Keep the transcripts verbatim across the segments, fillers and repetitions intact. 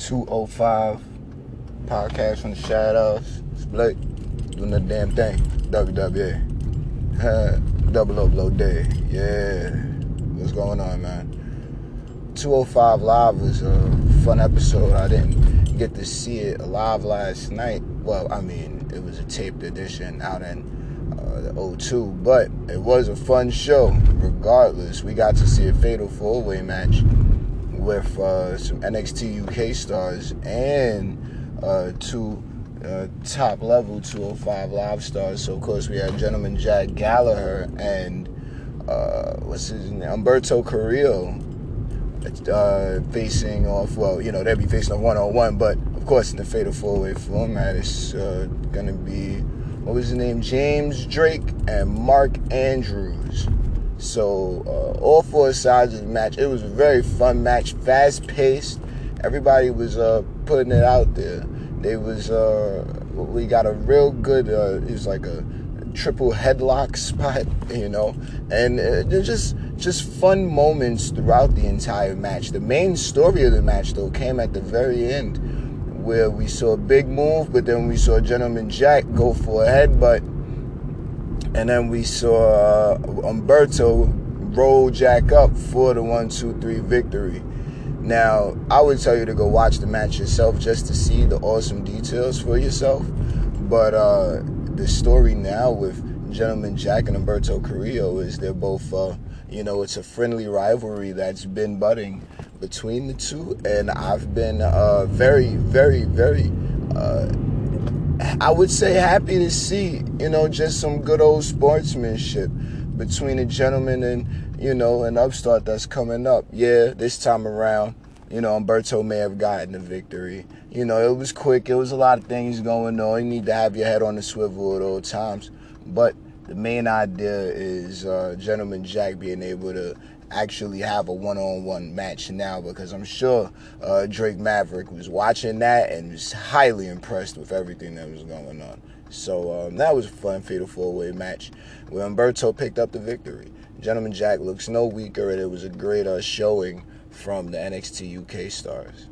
two oh five podcast from the shadows. It's Blake doing the damn thing. W W E. Double Upload Day. Yeah. What's going on, man? two oh five Live was a fun episode. I didn't get to see it live last night. Well, I mean, it was a taped edition out in Uh, the O two, but it was a fun show regardless. We got to see a fatal four-way match with uh, some N X T U K stars and uh, two uh, top level two oh five Live stars. So of course we had gentleman Jack Gallagher and uh, what's his name, Humberto Carrillo, uh, facing off. Well, you know, they'll be facing off one-on-one, but of course in the fatal four-way format it's uh, gonna be, what was his name, James Drake and Mark Andrews. So uh, all four sides of the match. It was a very fun match, fast paced. Everybody was uh, putting it out there. They was uh, we got a real good. Uh, it was like a triple headlock spot, you know, and uh, just just fun moments throughout the entire match. The main story of the match though came at the very end, where we saw a big move, but then we saw gentleman Jack go for a headbutt, and then we saw uh, Humberto roll Jack up for the one two three victory. Now, I would tell you to go watch the match yourself just to see the awesome details for yourself, but uh, the story now with gentleman Jack and Humberto Carrillo is they're both, uh, you know, it's a friendly rivalry that's been budding between the two, and I've been uh, very, very, very, uh, I would say happy to see, you know, just some good old sportsmanship between a gentleman and, you know, an upstart that's coming up. Yeah, this time around, you know, Humberto may have gotten the victory. You know, it was quick. It was a lot of things going on. You need to have your head on the swivel at all times. But the main idea is uh, gentleman Jack being able to actually have a one-on-one match now, because I'm sure uh, Drake Maverick was watching that and was highly impressed with everything that was going on. So um, that was a fun fatal four-way match where Humberto picked up the victory. Gentleman Jack looks no weaker, and it was a great uh, showing from the N X T U K stars.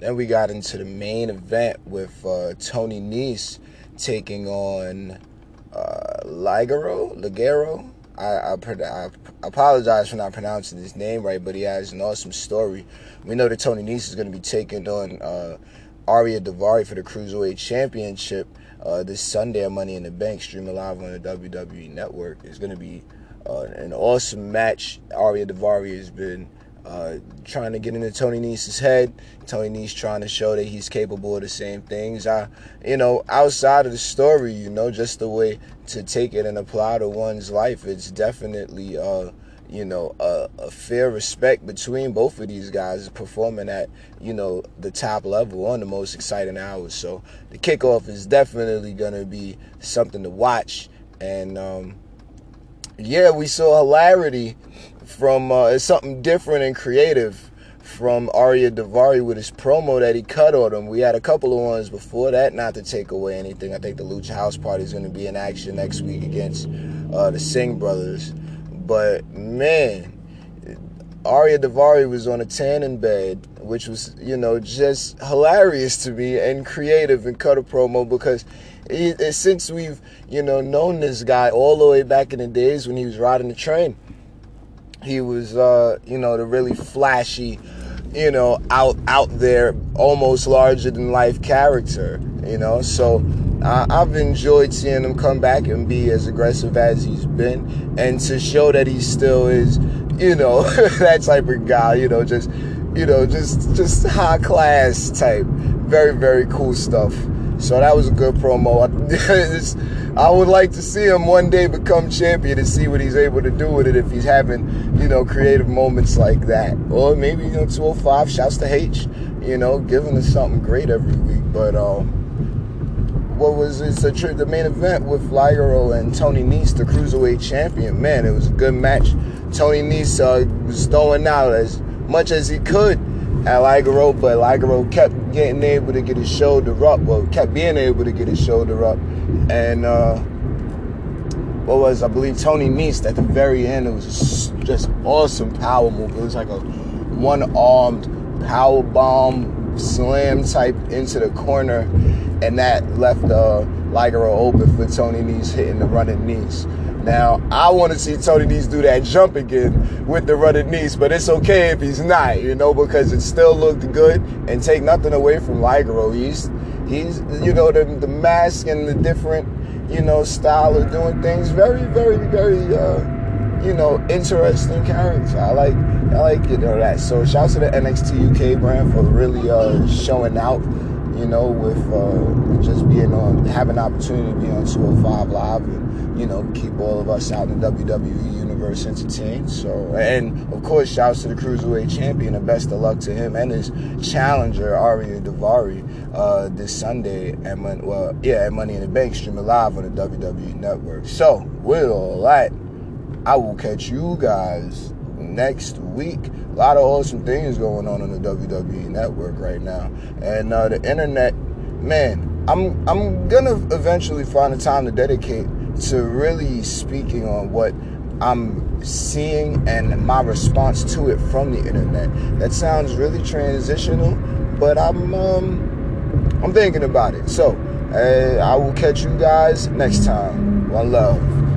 Then we got into the main event with uh, Tony Nese taking on uh, Ligero, Ligero. I, I, I apologize for not pronouncing his name right, but he has an awesome story. We know that Tony Nese is going to be taking on uh, Ariya Daivari for the Cruiserweight Championship uh, this Sunday at Money in the Bank, streaming live on the W W E Network. It's going to be uh, an awesome match. Ariya Daivari has been uh, trying to get into Tony Nese's head. Tony Nese trying to show that he's capable of the same things. I, you know, outside of the story, you know, just the way to take it and apply to one's life, it's definitely, uh, you know, a, a fair respect between both of these guys performing at, you know, the top level on the most exciting hours. So the kickoff is definitely going to be something to watch. And, um, yeah, we saw hilarity from uh, something different and creative from Ariya Daivari with his promo that he cut on him. We had a couple of ones before that, not to take away anything. I think the Lucha House Party is going to be in action next week against uh, the Singh Brothers. But, man, Ariya Daivari was on a tanning bed, which was, you know, just hilarious to me and creative, and cut a promo because he, since we've, you know, known this guy all the way back in the days when he was riding the train, he was, uh, you know, the really flashy, you know, out out there, almost larger than life character, you know. So uh, I've enjoyed seeing him come back and be as aggressive as he's been, and to show that he still is, you know, that type of guy, you know, just, you know, just just high class type. Very, very cool stuff. So that was a good promo. I would like to see him one day become champion and see what he's able to do with it if he's having, you know, creative moments like that. Or maybe, you know, two oh five, shouts to H, you know, giving us something great every week. But um, what was it? It's a tri- the main event with Ligero and Tony Nese, the Cruiserweight Champion. Man, it was a good match. Tony Nese uh, was throwing out as much as he could at Ligero, but Ligero kept getting able to get his shoulder up, well, kept being able to get his shoulder up, and uh, what was, I believe, Tony Nese at the very end, it was just awesome power move. It was like a one-armed power bomb slam type into the corner, and that left uh, Ligero open for Tony Nese hitting the running knees. Now, I want to see Tony Nese do that jump again with the running knees, but it's okay if he's not, you know, because it still looked good. And take nothing away from Ligero. He's, he's you know, the, the mask and the different, you know, style of doing things. Very, very, very, uh, you know, interesting character. I like, I like, you know, that. So, shout out to the N X T U K brand for really uh, showing out, you know, with uh, just being on, having an opportunity to be on two oh five Live and, you know, keep all of us out in the W W E universe entertained. So, and of course, shouts to the Cruiserweight Champion and best of luck to him and his challenger, Ariya Daivari, uh, this Sunday at, Mon- well, yeah, at Money in the Bank, streaming live on the W W E Network. So, with all that, I will catch you guys next week. A lot of awesome things going on on the W W E Network right now, and uh, the internet, man. I'm I'm gonna eventually find the time to dedicate to really speaking on what I'm seeing and my response to it from the internet. That sounds really transitional, but I'm um, I'm thinking about it. So uh, I will catch you guys next time. One love.